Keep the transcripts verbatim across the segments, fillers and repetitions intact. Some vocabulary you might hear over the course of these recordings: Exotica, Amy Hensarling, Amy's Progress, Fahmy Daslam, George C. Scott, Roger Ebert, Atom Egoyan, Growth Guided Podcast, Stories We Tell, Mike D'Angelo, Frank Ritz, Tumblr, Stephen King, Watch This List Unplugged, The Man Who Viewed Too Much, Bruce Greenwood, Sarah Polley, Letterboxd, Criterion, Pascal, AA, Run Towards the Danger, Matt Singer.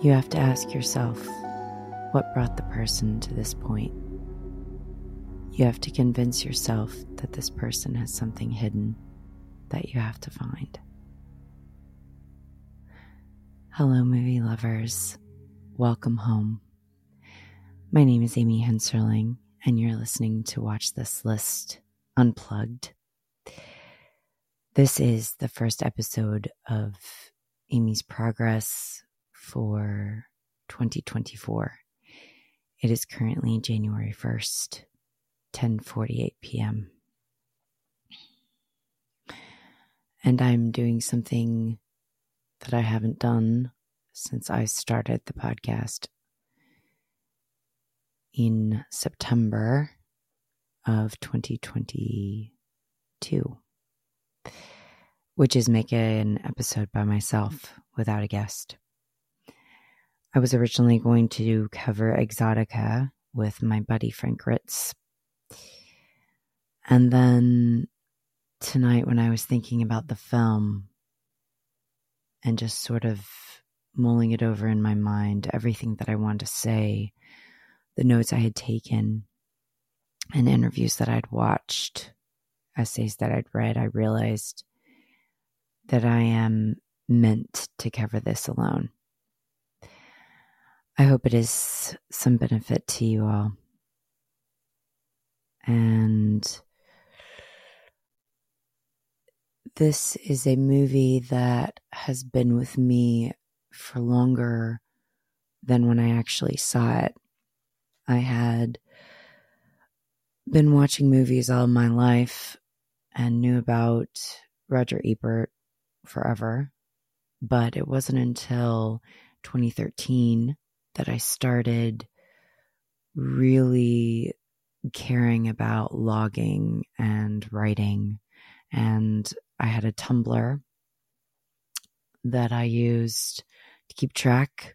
You have to ask yourself, what brought the person to this point? You have to convince yourself that this person has something hidden that you have to find. Hello, movie lovers. Welcome home. My name is Amy Hensarling, and you're listening to Watch This List Unplugged. This is the first episode of Amy's Progress for twenty twenty-four. It is currently January first, ten forty-eight p.m. And I'm doing something that I haven't done since I started the podcast in September of twenty twenty-two, which is make an episode by myself without a guest. I was originally going to cover Exotica with my buddy Frank Ritz. And then tonight, when I was thinking about the film and just sort of mulling it over in my mind, everything that I wanted to say, the notes I had taken and interviews that I'd watched, essays that I'd read, I realized that I am meant to cover this alone. I hope it is some benefit to you all. And this is a movie that has been with me for longer than when I actually saw it. I had been watching movies all my life and knew about Roger Ebert forever, but it wasn't until twenty thirteen that I started really caring about logging and writing. And I had a Tumblr that I used to keep track.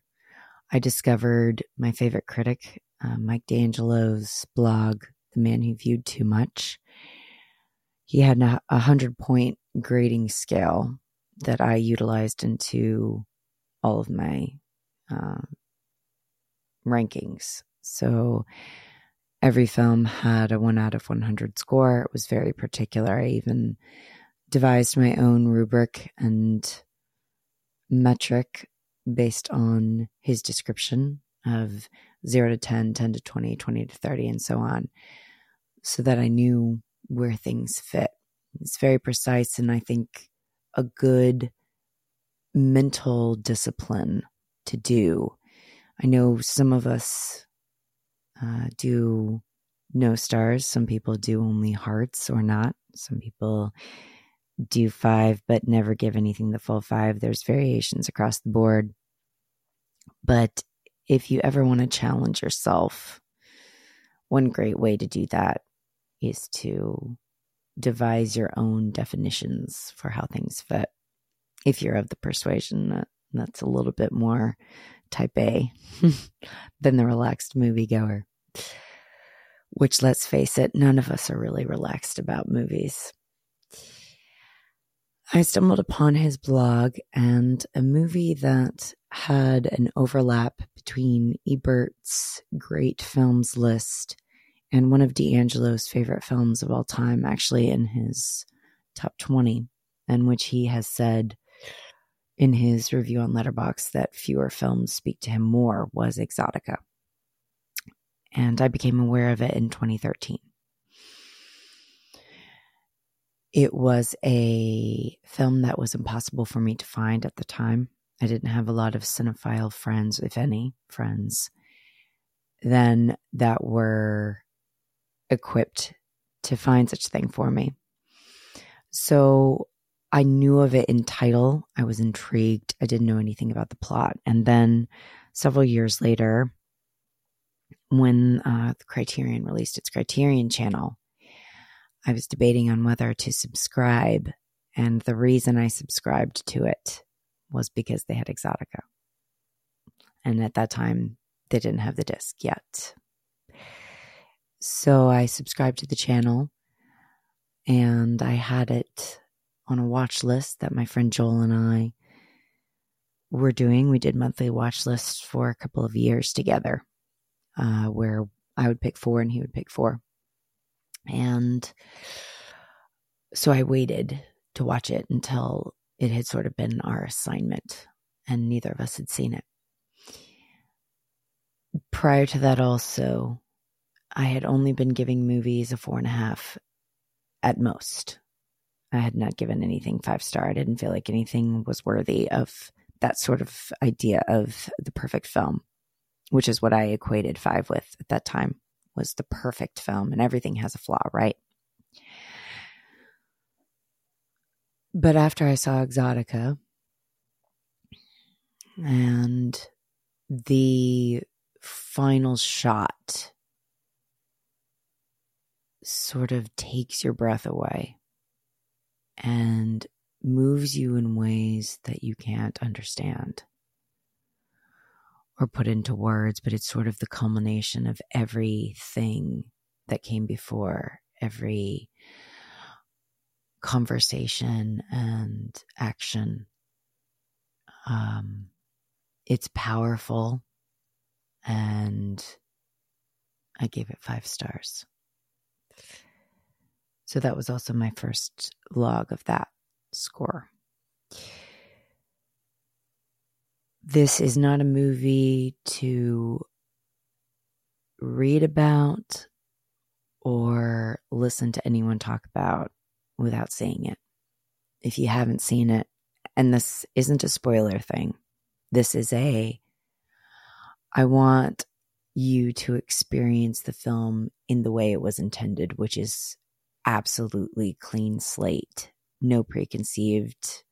I discovered my favorite critic, Uh, Mike D'Angelo's blog, The Man Who Viewed Too Much. He had a one hundred point grading scale that I utilized into all of my uh, rankings. So every film had a one out of one hundred score. It was very particular. I even devised my own rubric and metric based on his description of zero to ten, ten to twenty, twenty to thirty, and so on, so that I knew where things fit. It's very precise, and I think a good mental discipline to do. I know some of us uh, do no stars. Some people do only hearts or not. Some people do five, but never give anything the full five. There's variations across the board. But if you ever want to challenge yourself, one great way to do that is to devise your own definitions for how things fit. If you're of the persuasion that that's a little bit more type A than the relaxed moviegoer, which, let's face it, none of us are really relaxed about movies. I stumbled upon his blog and a movie that had an overlap between Ebert's great films list and one of D'Angelo's favorite films of all time, actually in his top twenty, and which he has said in his review on Letterboxd that fewer films speak to him more, was Exotica. And I became aware of it in twenty thirteen. It was a film that was impossible for me to find at the time. I didn't have a lot of cinephile friends, if any friends, then that were equipped to find such a thing for me. So I knew of it in title. I was intrigued. I didn't know anything about the plot. And then several years later, when uh, the Criterion released its Criterion channel, I was debating on whether to subscribe, and the reason I subscribed to it was because they had Exotica. And at that time, they didn't have the disc yet. So I subscribed to the channel, and I had it on a watch list that my friend Joel and I we're doing. We did monthly watch lists for a couple of years together, uh, where I would pick four and he would pick four. And so I waited to watch it until it had sort of been our assignment and neither of us had seen it. Prior to that also, I had only been giving movies a four and a half at most. I had not given anything five star. I didn't feel like anything was worthy of that sort of idea of the perfect film, which is what I equated five with at that time, was the perfect film, and everything has a flaw, right? But after I saw Exotica and the final shot sort of takes your breath away and moves you in ways that you can't understand or put into words, but it's sort of the culmination of everything that came before, every conversation and action. Um, it's powerful, and I gave it five stars. So that was also my first log of that score. This is not a movie to read about or listen to anyone talk about without seeing it. If you haven't seen it, and this isn't a spoiler thing, this is a, I want you to experience the film in the way it was intended, which is absolutely clean slate, no preconceived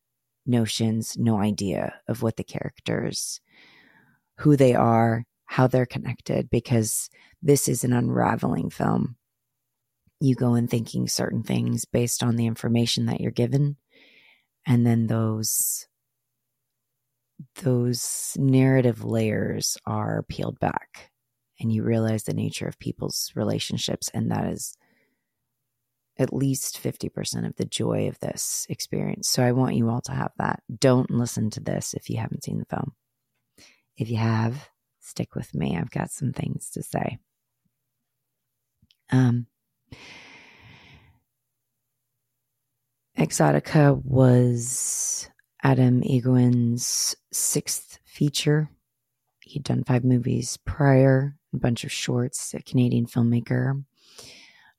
notions, no idea of what the characters, who they are, how they're connected, because this is an unraveling film. You go in thinking certain things based on the information that you're given, and then those those narrative layers are peeled back, and you realize the nature of people's relationships, and that is at least fifty percent of the joy of this experience. So I want you all to have that. Don't listen to this if you haven't seen the film. If you have, stick with me. I've got some things to say. Um, Exotica was Atom Egoyan's sixth feature. He'd done five movies prior, a bunch of shorts, a Canadian filmmaker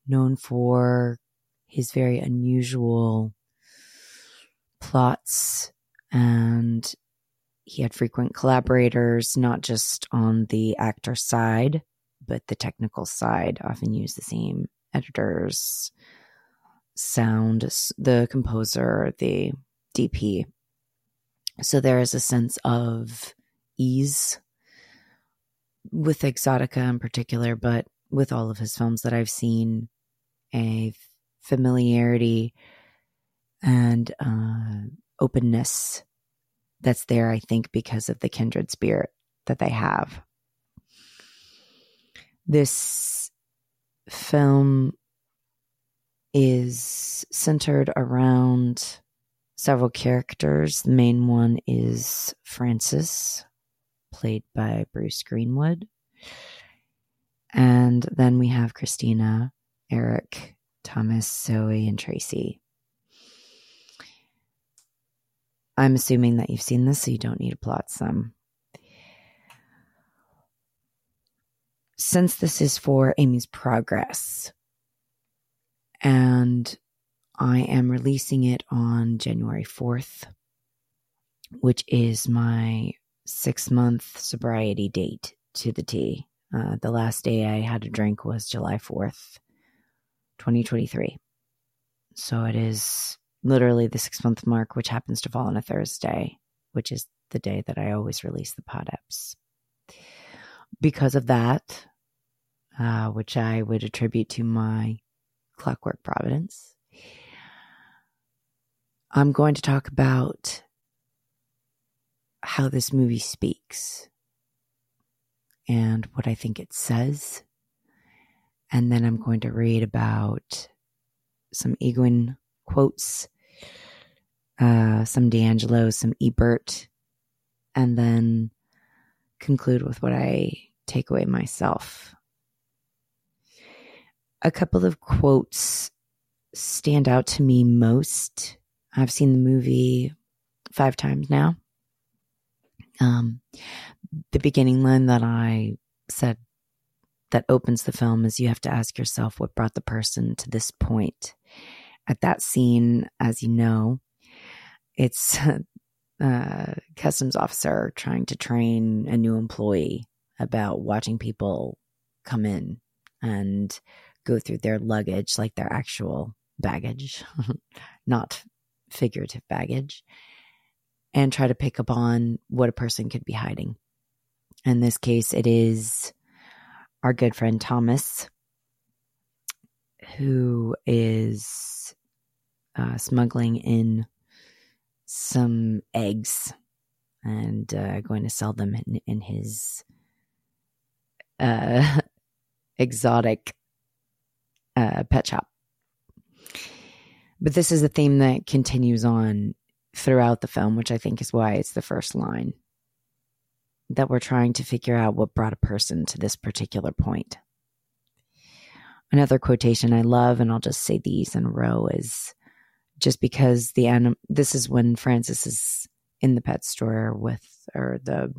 known for his very unusual plots, and he had frequent collaborators, not just on the actor side, but the technical side. Often used the same editors, sound, the composer, the D P. So there is a sense of ease with Exotica in particular, but with all of his films that I've seen, a familiarity and uh, openness that's there, I think, because of the kindred spirit that they have. This film is centered around several characters. The main one is Francis, played by Bruce Greenwood. And then we have Christina, Eric, Thomas, Zoe, and Tracy. I'm assuming that you've seen this, so you don't need to plot some. Since this is for Amy's Progress, and I am releasing it on January fourth, which is my six-month sobriety date to the T. Uh, the last day I had a drink was July fourth, twenty twenty-three. So it is literally the six-month mark, which happens to fall on a Thursday, which is the day that I always release the pod apps. Because of that, uh, which I would attribute to my clockwork providence, I'm going to talk about how this movie speaks and what I think it says. And then I'm going to read about some Egoyan quotes, uh, some D'Angelo, some Ebert, and then conclude with what I take away myself. A couple of quotes stand out to me most. I've seen the movie five times now. Um, the beginning line that I said that opens the film is, you have to ask yourself what brought the person to this point. At that scene, as you know, it's a uh, customs officer trying to train a new employee about watching people come in and go through their luggage, like their actual baggage, not figurative baggage, and try to pick up on what a person could be hiding. In this case, it is our good friend Thomas, who is uh, smuggling in some eggs and uh, going to sell them in, in his uh, exotic uh, pet shop. But this is a theme that continues on throughout the film, which I think is why it's the first line, that we're trying to figure out what brought a person to this particular point. Another quotation I love, and I'll just say these in a row, is just because the anim- this is when Francis is in the pet store with, or the,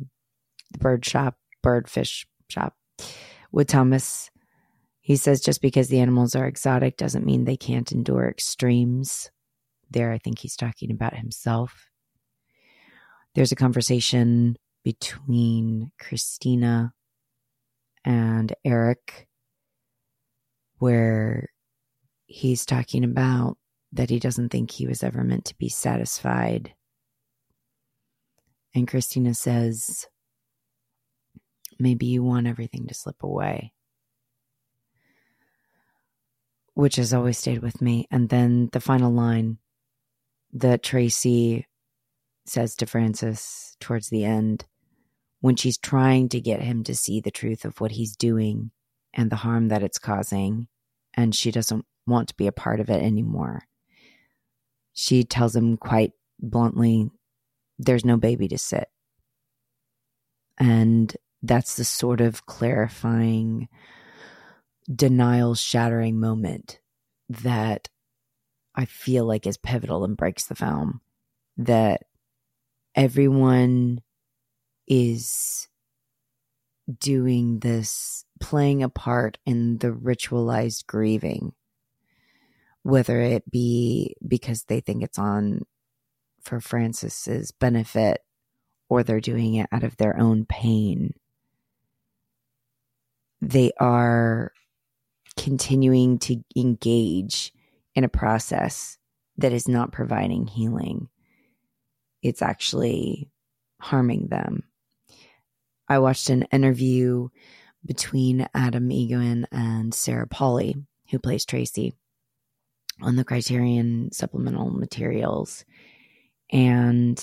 the bird shop, bird fish shop with Thomas. He says, just because the animals are exotic doesn't mean they can't endure extremes. There, I think he's talking about himself. There's a conversation between Christina and Eric, where he's talking about that he doesn't think he was ever meant to be satisfied. And Christina says, maybe you want everything to slip away, which has always stayed with me. And then the final line that Tracy says to Francis towards the end, when she's trying to get him to see the truth of what he's doing and the harm that it's causing, and she doesn't want to be a part of it anymore. She tells him quite bluntly, there's no baby to sit. And that's the sort of clarifying, denial-shattering moment that I feel like is pivotal and breaks the film. That everyone is doing this, playing a part in the ritualized grieving, whether it be because they think it's on for Francis's benefit or they're doing it out of their own pain. They are continuing to engage in a process that is not providing healing. It's actually harming them. I watched an interview between Atom Egoyan and Sarah Polley, who plays Tracy, on the Criterion supplemental materials. And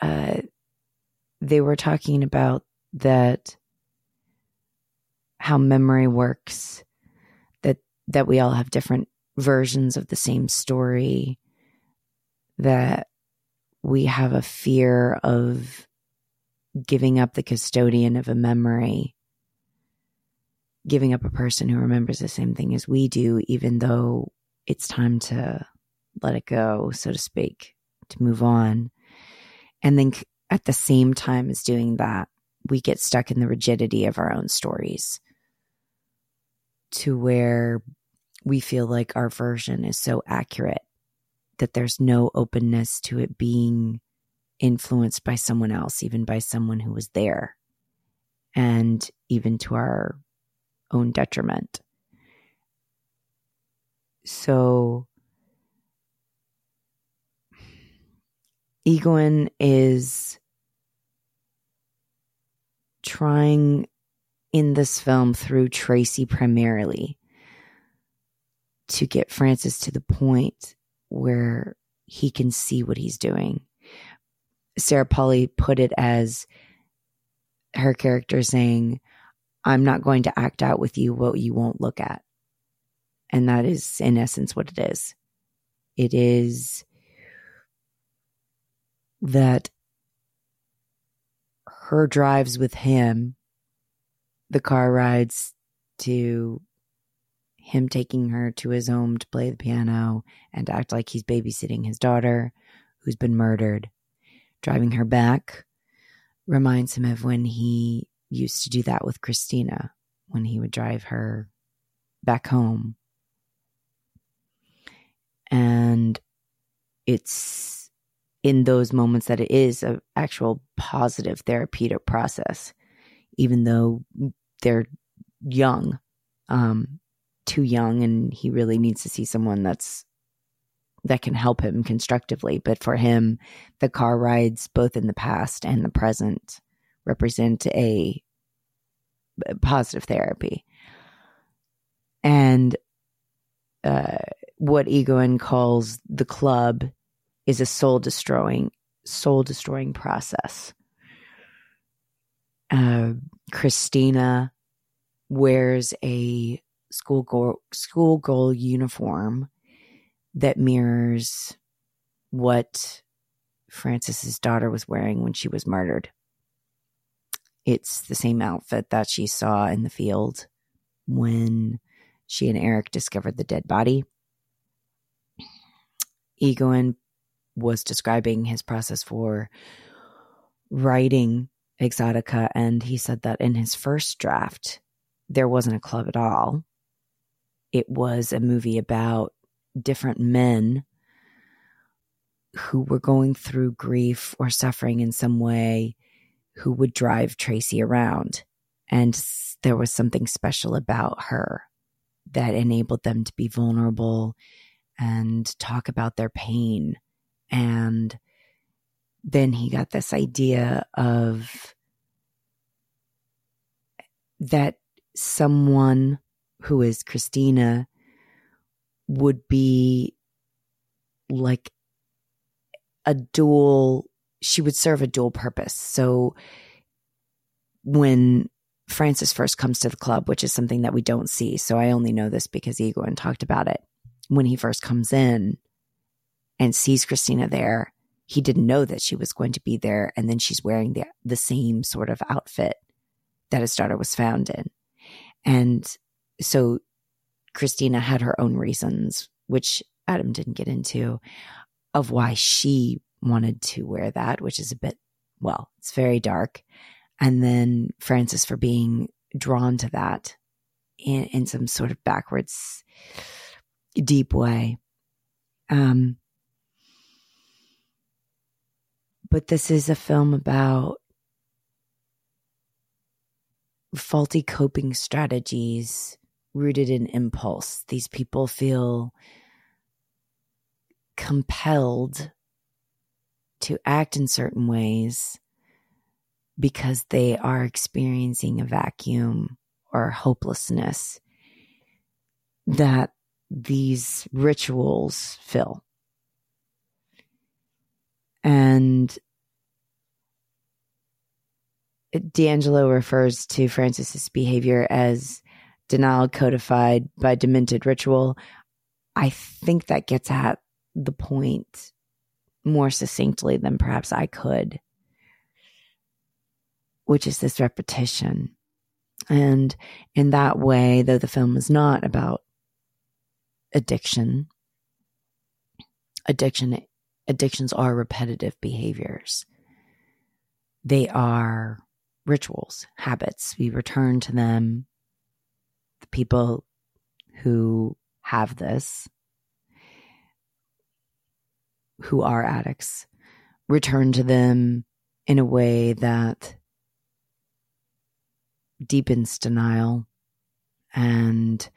uh, they were talking about that, how memory works, that, that we all have different versions of the same story, that we have a fear of giving up the custodian of a memory, giving up a person who remembers the same thing as we do, even though it's time to let it go, so to speak, to move on. And then at the same time as doing that, we get stuck in the rigidity of our own stories to where we feel like our version is so accurate that there's no openness to it being influenced by someone else, even by someone who was there, and even to our own detriment. So Egoyan is trying in this film, through Tracy primarily, to get Francis to the point where he can see what he's doing. Sarah Polley put it as her character saying, I'm not going to act out with you what you won't look at. And that is, in essence, what it is. It is that her drives with him. The car rides to him taking her to his home to play the piano and act like he's babysitting his daughter who's been murdered. Driving her back reminds him of when he used to do that with Christina, when he would drive her back home. And it's in those moments that it is an actual positive therapeutic process, even though they're young, um, too young, and he really needs to see someone that's that can help him constructively. But for him, the car rides both in the past and the present represent a positive therapy. And uh, what Egoyan calls the club is a soul-destroying, soul-destroying process. Uh, Christina wears a schoolgirl schoolgirl uniform that mirrors what Francis's daughter was wearing when she was murdered. It's the same outfit that she saw in the field when she and Eric discovered the dead body. Egoyan was describing his process for writing Exotica, and he said that in his first draft, there wasn't a club at all. It was a movie about different men who were going through grief or suffering in some way who would drive Tracy around. And there was something special about her that enabled them to be vulnerable and talk about their pain. And then he got this idea of that someone who is Christina would be like a dual, she would serve a dual purpose. So when Francis first comes to the club, which is something that we don't see, so I only know this because Egoyan talked about it. When he first comes in and sees Christina there, he didn't know that she was going to be there. And then she's wearing the, the same sort of outfit that his daughter was found in. And so Christina had her own reasons, which Adam didn't get into, of why she wanted to wear that, which is a bit, well, it's very dark. And then Francis for being drawn to that in, in some sort of backwards, deep way. Um, but this is a film about faulty coping strategies rooted in impulse. These people feel compelled to act in certain ways because they are experiencing a vacuum or hopelessness that these rituals fill. And D'Angelo refers to Francis's behavior as denial codified by demented ritual. I think that gets at the point more succinctly than perhaps I could, which is this repetition. And in that way, though the film is not about addiction, addiction, addictions are repetitive behaviors. They are rituals, habits. We return to them. The people who have this, who are addicts, return to them in a way that deepens denial and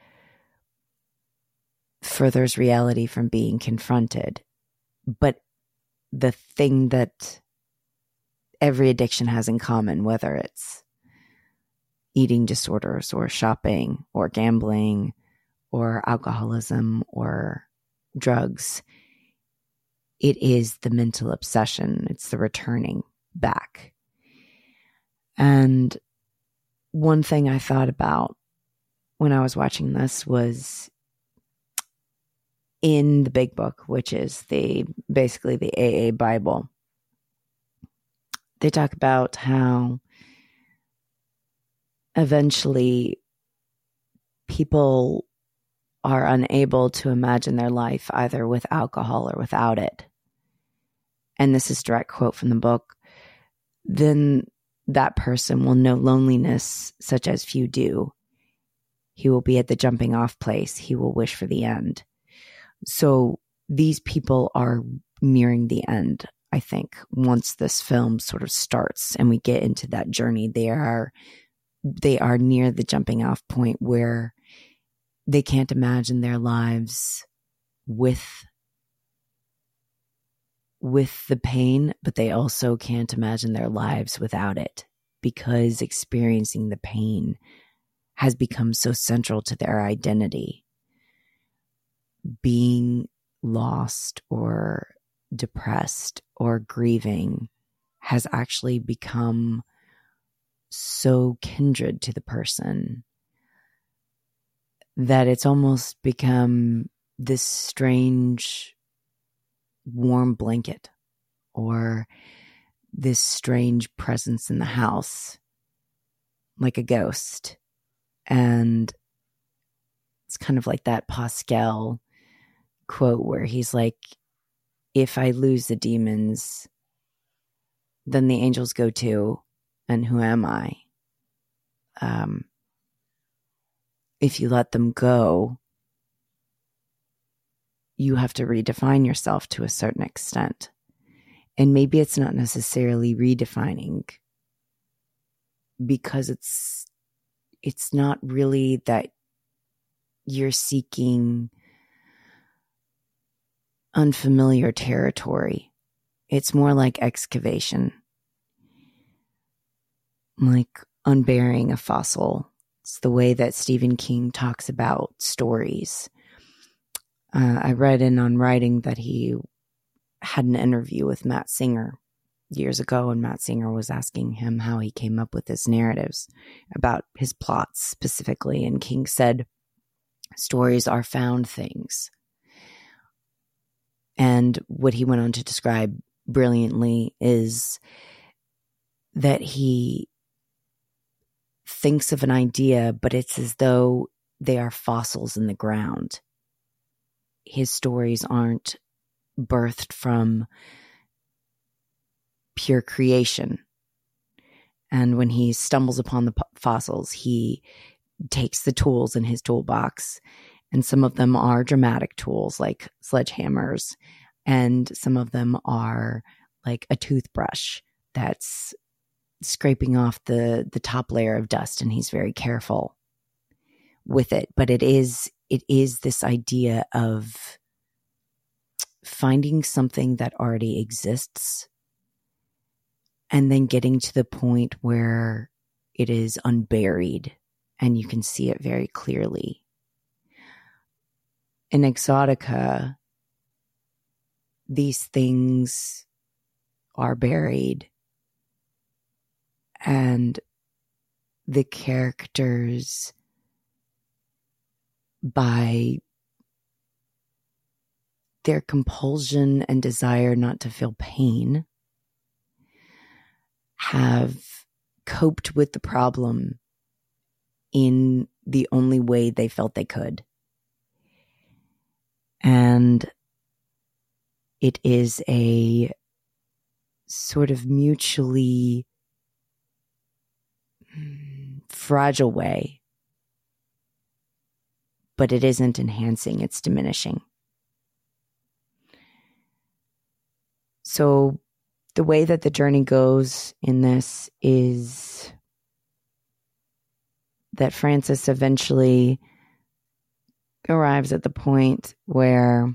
furthers reality from being confronted. But the thing that every addiction has in common, whether it's eating disorders or shopping or gambling or alcoholism or drugs, it is the mental obsession. It's the returning back. And one thing I thought about when I was watching this was in the Big Book, which is the basically the A A Bible, they talk about how eventually people are unable to imagine their life either with alcohol or without it, and this is a direct quote from the book, then that person will know loneliness such as few do. He will be at the jumping off place. He will wish for the end. So these people are nearing the end, I think, once this film sort of starts and we get into that journey. They are, they are near the jumping off point where they can't imagine their lives with, with the pain, but they also can't imagine their lives without it, because experiencing the pain has become so central to their identity. Being lost or depressed or grieving has actually become so kindred to the person that it's almost become this strange warm blanket or this strange presence in the house, like a ghost. And it's kind of like that Pascal quote where he's like, if I lose the demons, then the angels go too, and who am I? Um, if you let them go, you have to redefine yourself to a certain extent. And maybe it's not necessarily redefining, because it's it's not really that you're seeking unfamiliar territory. It's more like excavation, like unburying a fossil. It's the way that Stephen King talks about stories. Uh, I read in on writing that he had an interview with Matt Singer years ago, and Matt Singer was asking him how he came up with his narratives about his plots specifically. And King said, stories are found things. And what he went on to describe brilliantly is that he thinks of an idea, but it's as though they are fossils in the ground. His stories aren't birthed from pure creation. And when he stumbles upon the p- fossils, he takes the tools in his toolbox. And some of them are dramatic tools like sledgehammers. And some of them are like a toothbrush that's scraping off the, the top layer of dust. And he's very careful with it. But it is, it is this idea of finding something that already exists and then getting to the point where it is unburied and you can see it very clearly. In Exotica, these things are buried, and the characters, by their compulsion and desire not to feel pain, have coped with the problem in the only way they felt they could. And it is a sort of mutually fragile way, but it isn't enhancing, it's diminishing. So the way that the journey goes in this is that Francis eventually arrives at the point where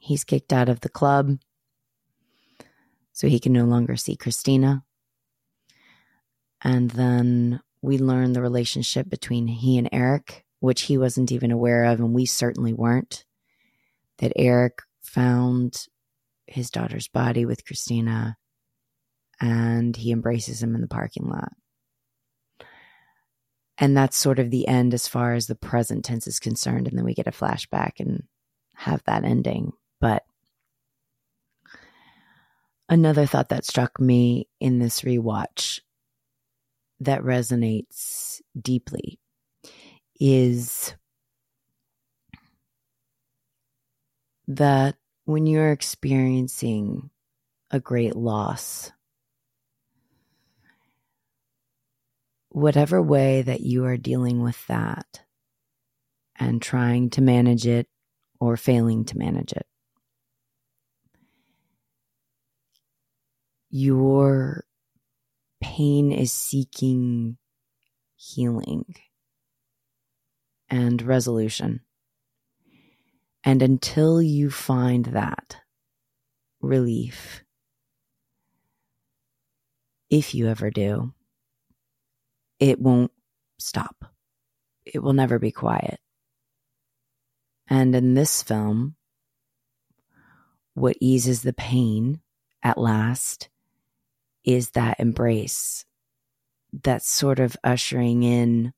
he's kicked out of the club, so he can no longer see Christina. And then we learn the relationship between he and Eric, which he wasn't even aware of, and we certainly weren't, that Eric found his daughter's body with Christina and he embraces him in the parking lot. And that's sort of the end as far as the present tense is concerned. And then we get a flashback and have that ending. But Another thought that struck me in this rewatch that resonates deeply is that when you're experiencing a great loss, whatever way that you are dealing with that and trying to manage it or failing to manage it, your pain is seeking healing and resolution. And until you find that relief, if you ever do, it won't stop. It will never be quiet. And in this film, what eases the pain at last is that embrace, that sort of ushering in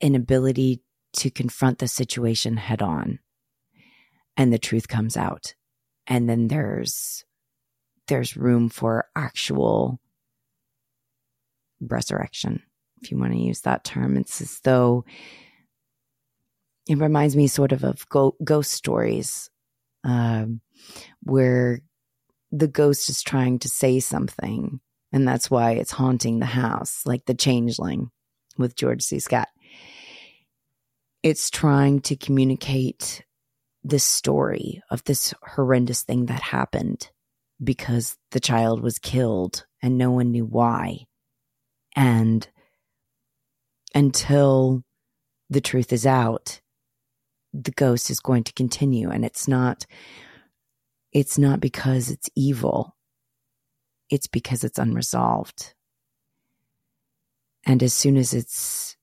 an ability to confront the situation head on, and the truth comes out. And then there's there's room for actual resurrection, if you want to use that term. It's as though it reminds me sort of of ghost stories, um, where the ghost is trying to say something, and that's why it's haunting the house, like The Changeling with George C. Scott. It's trying to communicate this story of this horrendous thing that happened because the child was killed and no one knew why. And until the truth is out, the ghost is going to continue. And it's not, it's not because it's evil. It's because it's unresolved. And as soon as it's,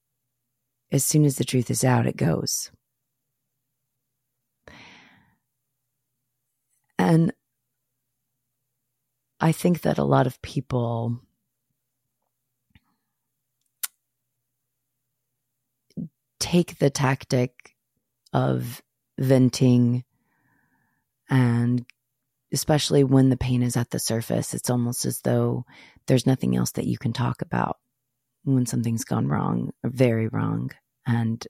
as soon as the truth is out, it goes. And I think that a lot of people take the tactic of venting, and especially when the pain is at the surface, it's almost as though there's nothing else that you can talk about when something's gone wrong, or very wrong, and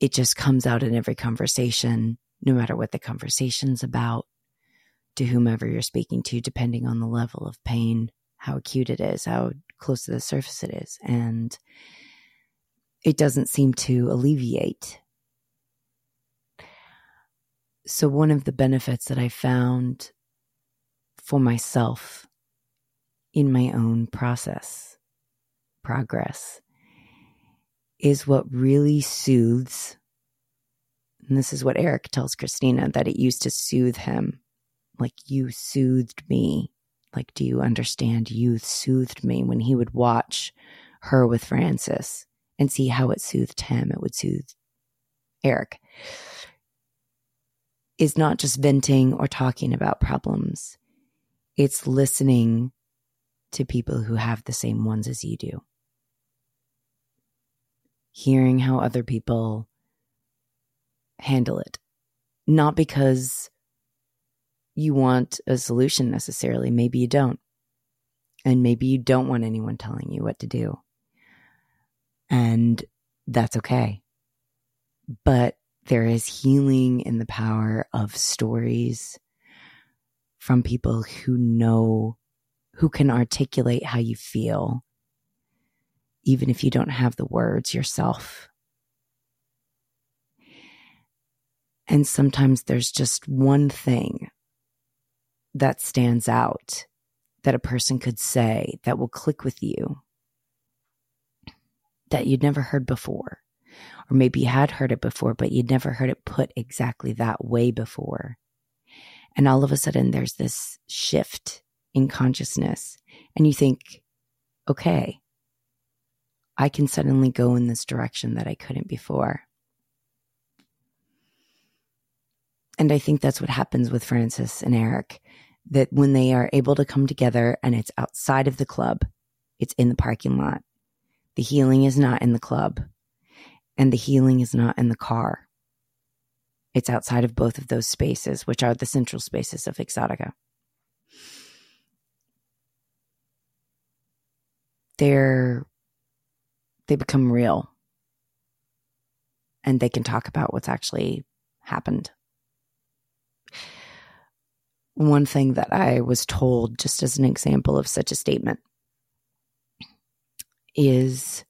it just comes out in every conversation, no matter what the conversation's about, to whomever you're speaking to, depending on the level of pain, how acute it is, how close to the surface it is. And it doesn't seem to alleviate. So one of the benefits that I found for myself in my own process, progress, is what really soothes, and this is what Eric tells Christina, that it used to soothe him. Like, you soothed me. Like, do you understand? You soothed me. When he would watch her with Francis and see how it soothed him, it would soothe Eric. It's not just venting or talking about problems. It's listening to people who have the same ones as you do. Hearing how other people handle it. Not because you want a solution necessarily. Maybe you don't. And maybe you don't want anyone telling you what to do. And that's okay. But there is healing in the power of stories from people who know, who can articulate how you feel, even if you don't have the words yourself. And sometimes there's just one thing that stands out that a person could say that will click with you, that you'd never heard before. Or maybe you had heard it before, but you'd never heard it put exactly that way before. And all of a sudden there's this shift in consciousness, and you think, okay, I can suddenly go in this direction that I couldn't before. And I think that's what happens with Francis and Eric, that when they are able to come together and it's outside of the club, it's in the parking lot. The healing is not in the club, and the healing is not in the car. It's outside of both of those spaces, which are the central spaces of Exotica. They're, they become real. And they can talk about what's actually happened. One thing that I was told, just as an example of such a statement, is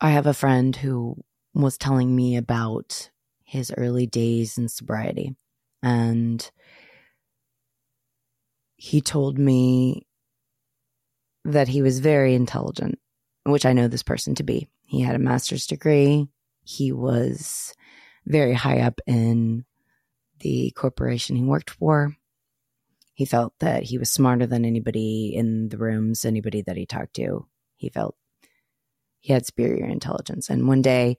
I have a friend who was telling me about his early days in sobriety. And he told me that he was very intelligent, which I know this person to be. He had a master's degree. He was very high up in the corporation he worked for. He felt that he was smarter than anybody in the rooms, anybody that he talked to. He felt he had superior intelligence. And one day,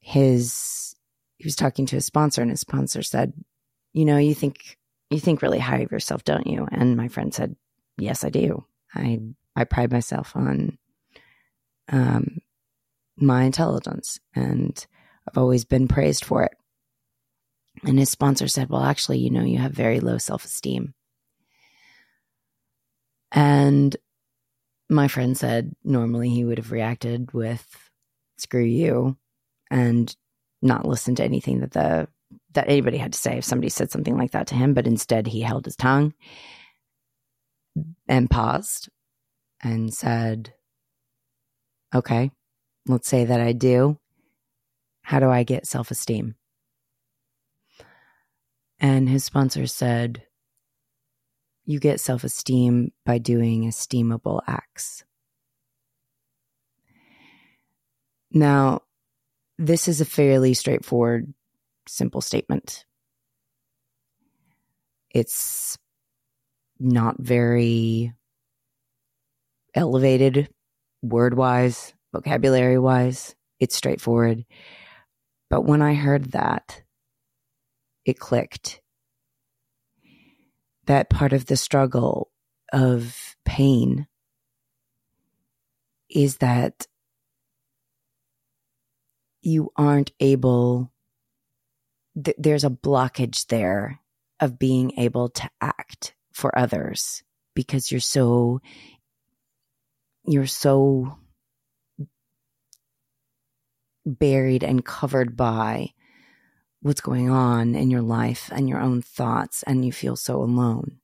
his he was talking to his sponsor, and his sponsor said, you know, you think you think really high of yourself, don't you? And my friend said, yes, I do. I I pride myself on um, my intelligence, and I've always been praised for it. And his sponsor said, well, actually, you know, you have very low self-esteem. And my friend said, normally he would have reacted with, screw you, and not listened to anything that the that anybody had to say if somebody said something like that to him. But instead, he held his tongue and paused and said, okay, let's say that I do. How do I get self-esteem? And his sponsor said, you get self-esteem by doing esteemable acts. Now, this is a fairly straightforward, simple statement. It's not very elevated, word-wise, vocabulary-wise. It's straightforward. But when I heard that, it clicked. That part of the struggle of pain is that you aren't able, th- there's a blockage there of being able to act for others because you're so, you're so buried and covered by what's going on in your life and your own thoughts, and you feel so alone.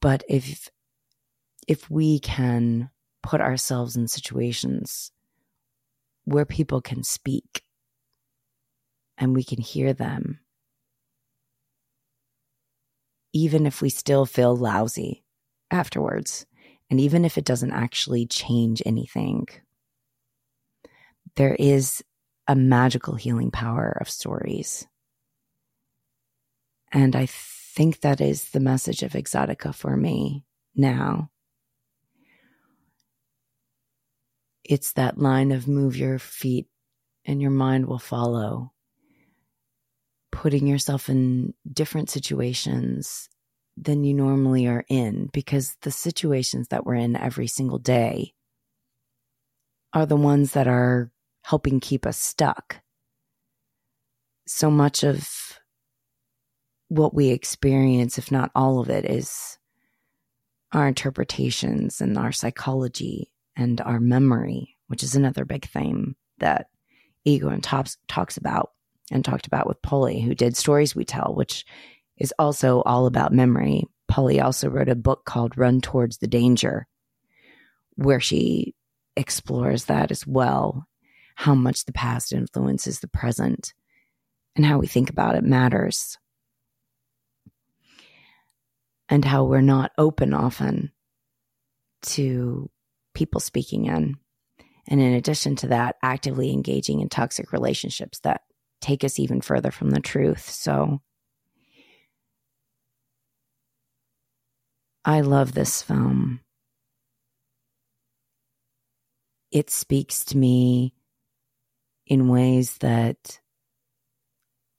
But if if we can put ourselves in situations where people can speak and we can hear them, even if we still feel lousy afterwards, and even if it doesn't actually change anything, there is a magical healing power of stories. And I think that is the message of Exotica for me now. It's that line of move your feet and your mind will follow. Putting yourself in different situations than you normally are in, because the situations that we're in every single day are the ones that are helping keep us stuck. So much of what we experience, if not all of it, is our interpretations and our psychology and our memory, which is another big theme that Egoyan talks, talks about and talked about with Polley, who did Stories We Tell, which is also all about memory. Polley also wrote a book called Run Towards the Danger, where she explores that as well. How much the past influences the present, and how we think about it matters, and how we're not open often to people speaking in. And in addition to that, actively engaging in toxic relationships that take us even further from the truth. So I love this film. It speaks to me in ways that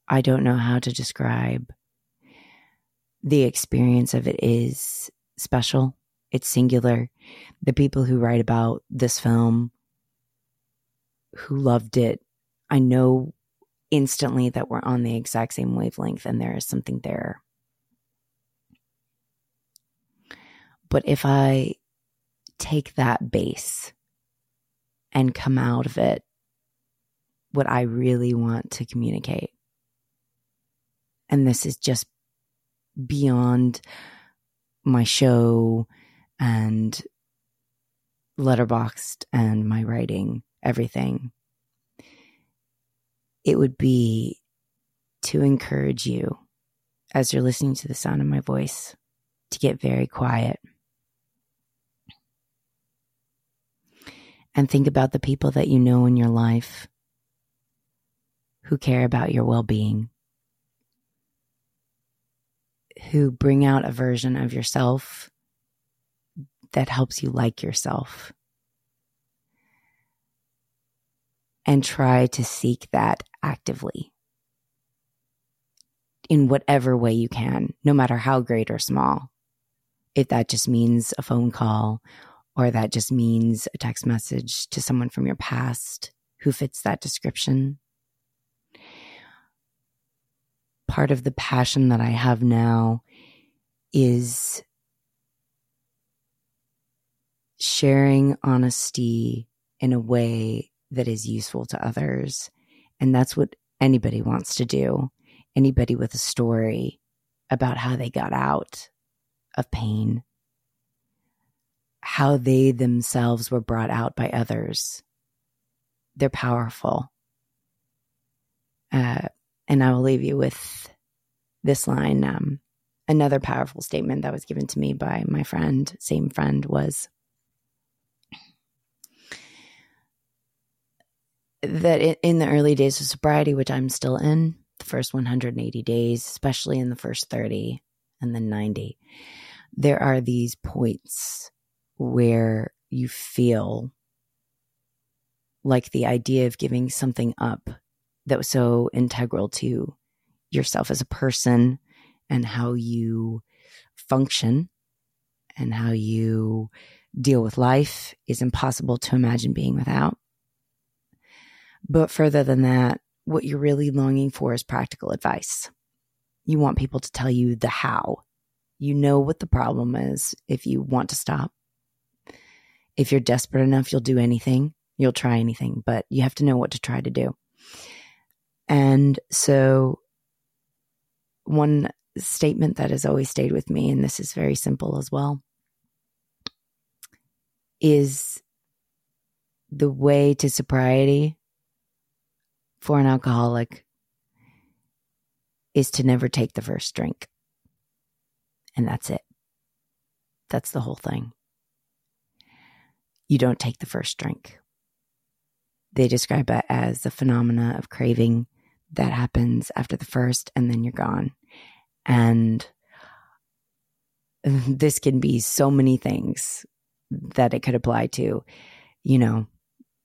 I don't know how to describe. The experience of it is special. It's singular. The people who write about this film, who loved it, I know instantly that we're on the exact same wavelength and there is something there. But if I take that base and come out of it, what I really want to communicate, and this is just beyond my show and Letterboxd and my writing, everything, it would be to encourage you, as you're listening to the sound of my voice, to get very quiet and think about the people that you know in your life who care about your well-being, who bring out a version of yourself that helps you like yourself. And try to seek that actively in whatever way you can, no matter how great or small. If that just means a phone call, or that just means a text message to someone from your past who fits that description. Part of the passion that I have now is sharing honesty in a way that is useful to others. And that's what anybody wants to do. Anybody with a story about how they got out of pain, how they themselves were brought out by others. They're powerful. Uh, and I will leave you with this line. Um, another powerful statement that was given to me by my friend, same friend, was that in the early days of sobriety, which I'm still in, the first one hundred eighty days, especially in the first thirty and then ninety, there are these points where you feel like the idea of giving something up that was so integral to yourself as a person and how you function and how you deal with life is impossible to imagine being without. But further than that, what you're really longing for is practical advice. You want people to tell you the how. You know what the problem is if you want to stop. If you're desperate enough, you'll do anything. You'll try anything, but you have to know what to try to do. And so one statement that has always stayed with me, and this is very simple as well, is the way to sobriety for an alcoholic is to never take the first drink. And that's it. That's the whole thing. You don't take the first drink. They describe it as the phenomena of craving that happens after the first, and then you're gone. And this can be so many things that it could apply to, you know,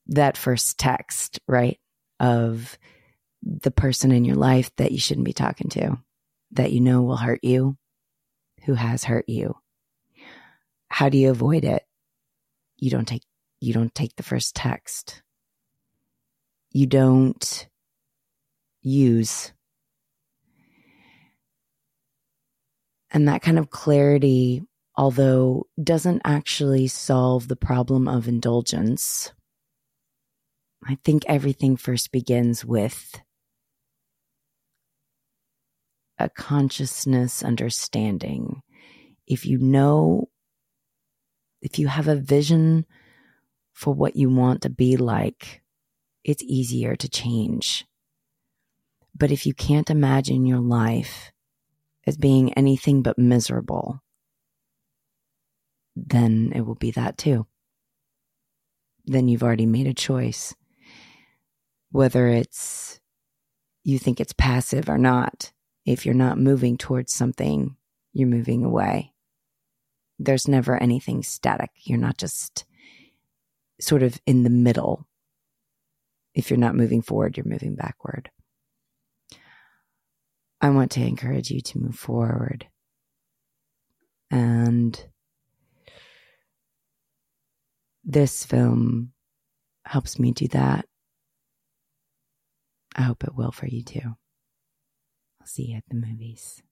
that first text, right? Of the person in your life that you shouldn't be talking to, that you know will hurt you, who has hurt you. How do you avoid it? You don't take, you don't take the first text. You don't use. And that kind of clarity, although doesn't actually solve the problem of indulgence, I think everything first begins with a consciousness understanding. If you know, if you have a vision for what you want to be like, it's easier to change. But if you can't imagine your life as being anything but miserable, then it will be that too. Then you've already made a choice. Whether it's you think it's passive or not, if you're not moving towards something, you're moving away. There's never anything static. You're not just sort of in the middle. If you're not moving forward, you're moving backward. I want to encourage you to move forward. And this film helps me do that. I hope it will for you too. I'll see you at the movies.